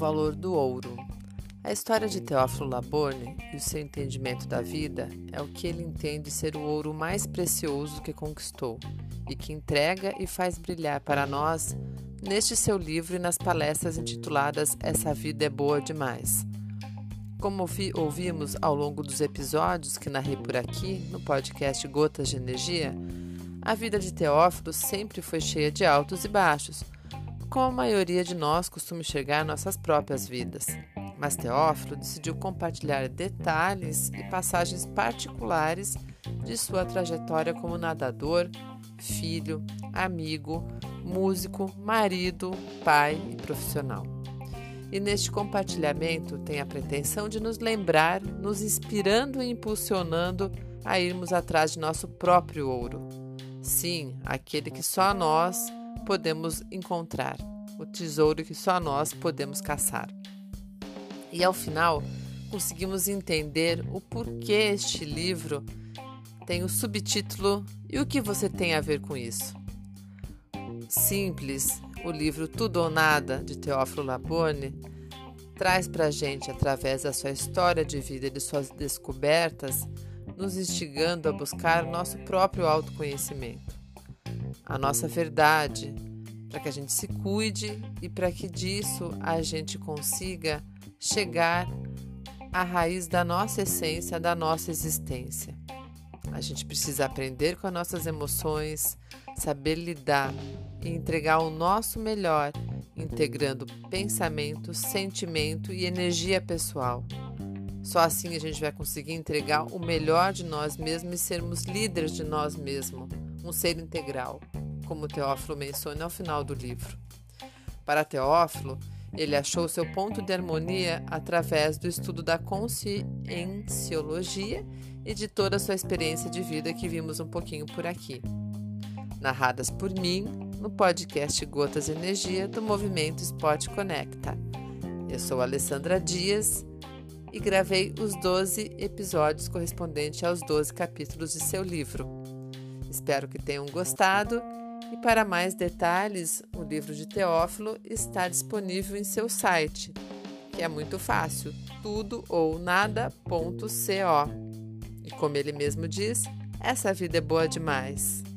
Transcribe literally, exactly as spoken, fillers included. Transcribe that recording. valor do ouro. A história de Teófilo Laborne e o seu entendimento da vida é o que ele entende ser o ouro mais precioso que conquistou e que entrega e faz brilhar para nós neste seu livro e nas palestras intituladas Essa Vida é Boa Demais. Como ouvimos ao longo dos episódios que narrei por aqui, no podcast Gotas de Energia, a vida de Teófilo sempre foi cheia de altos e baixos, como a maioria de nós costuma enxergar nossas próprias vidas. Mas Teófilo decidiu compartilhar detalhes e passagens particulares de sua trajetória como nadador, filho, amigo, músico, marido, pai e profissional. E neste compartilhamento tem a pretensão de nos lembrar, nos inspirando e impulsionando a irmos atrás de nosso próprio ouro. Sim, aquele que só nós podemos encontrar, o tesouro que só nós podemos caçar. E ao final, conseguimos entender o porquê este livro tem o subtítulo E o que você tem a ver com isso? Simples. O livro Tudo ou Nada, de Teófilo Laborne, traz para a gente, através da sua história de vida e de suas descobertas, nos instigando a buscar o nosso próprio autoconhecimento, a nossa verdade, para que a gente se cuide e para que disso a gente consiga chegar à raiz da nossa essência, da nossa existência. A gente precisa aprender com as nossas emoções, saber lidar e entregar o nosso melhor, integrando pensamento, sentimento e energia pessoal. Só assim a gente vai conseguir entregar o melhor de nós mesmos e sermos líderes de nós mesmos, um ser integral, como Teófilo menciona ao final do livro. Para Teófilo, ele achou seu ponto de harmonia através do estudo da conscienciologia e de toda a sua experiência de vida que vimos um pouquinho por aqui, narradas por mim no podcast Gotas de Energia do Movimento Spot Conecta. Eu sou Alessandra Dias e gravei os doze episódios correspondentes aos doze capítulos de seu livro. Espero que tenham gostado e, para mais detalhes, o livro de Teófilo está disponível em seu site, que é muito fácil, tudo ou nada ponto co. E como ele mesmo diz, essa vida é boa demais.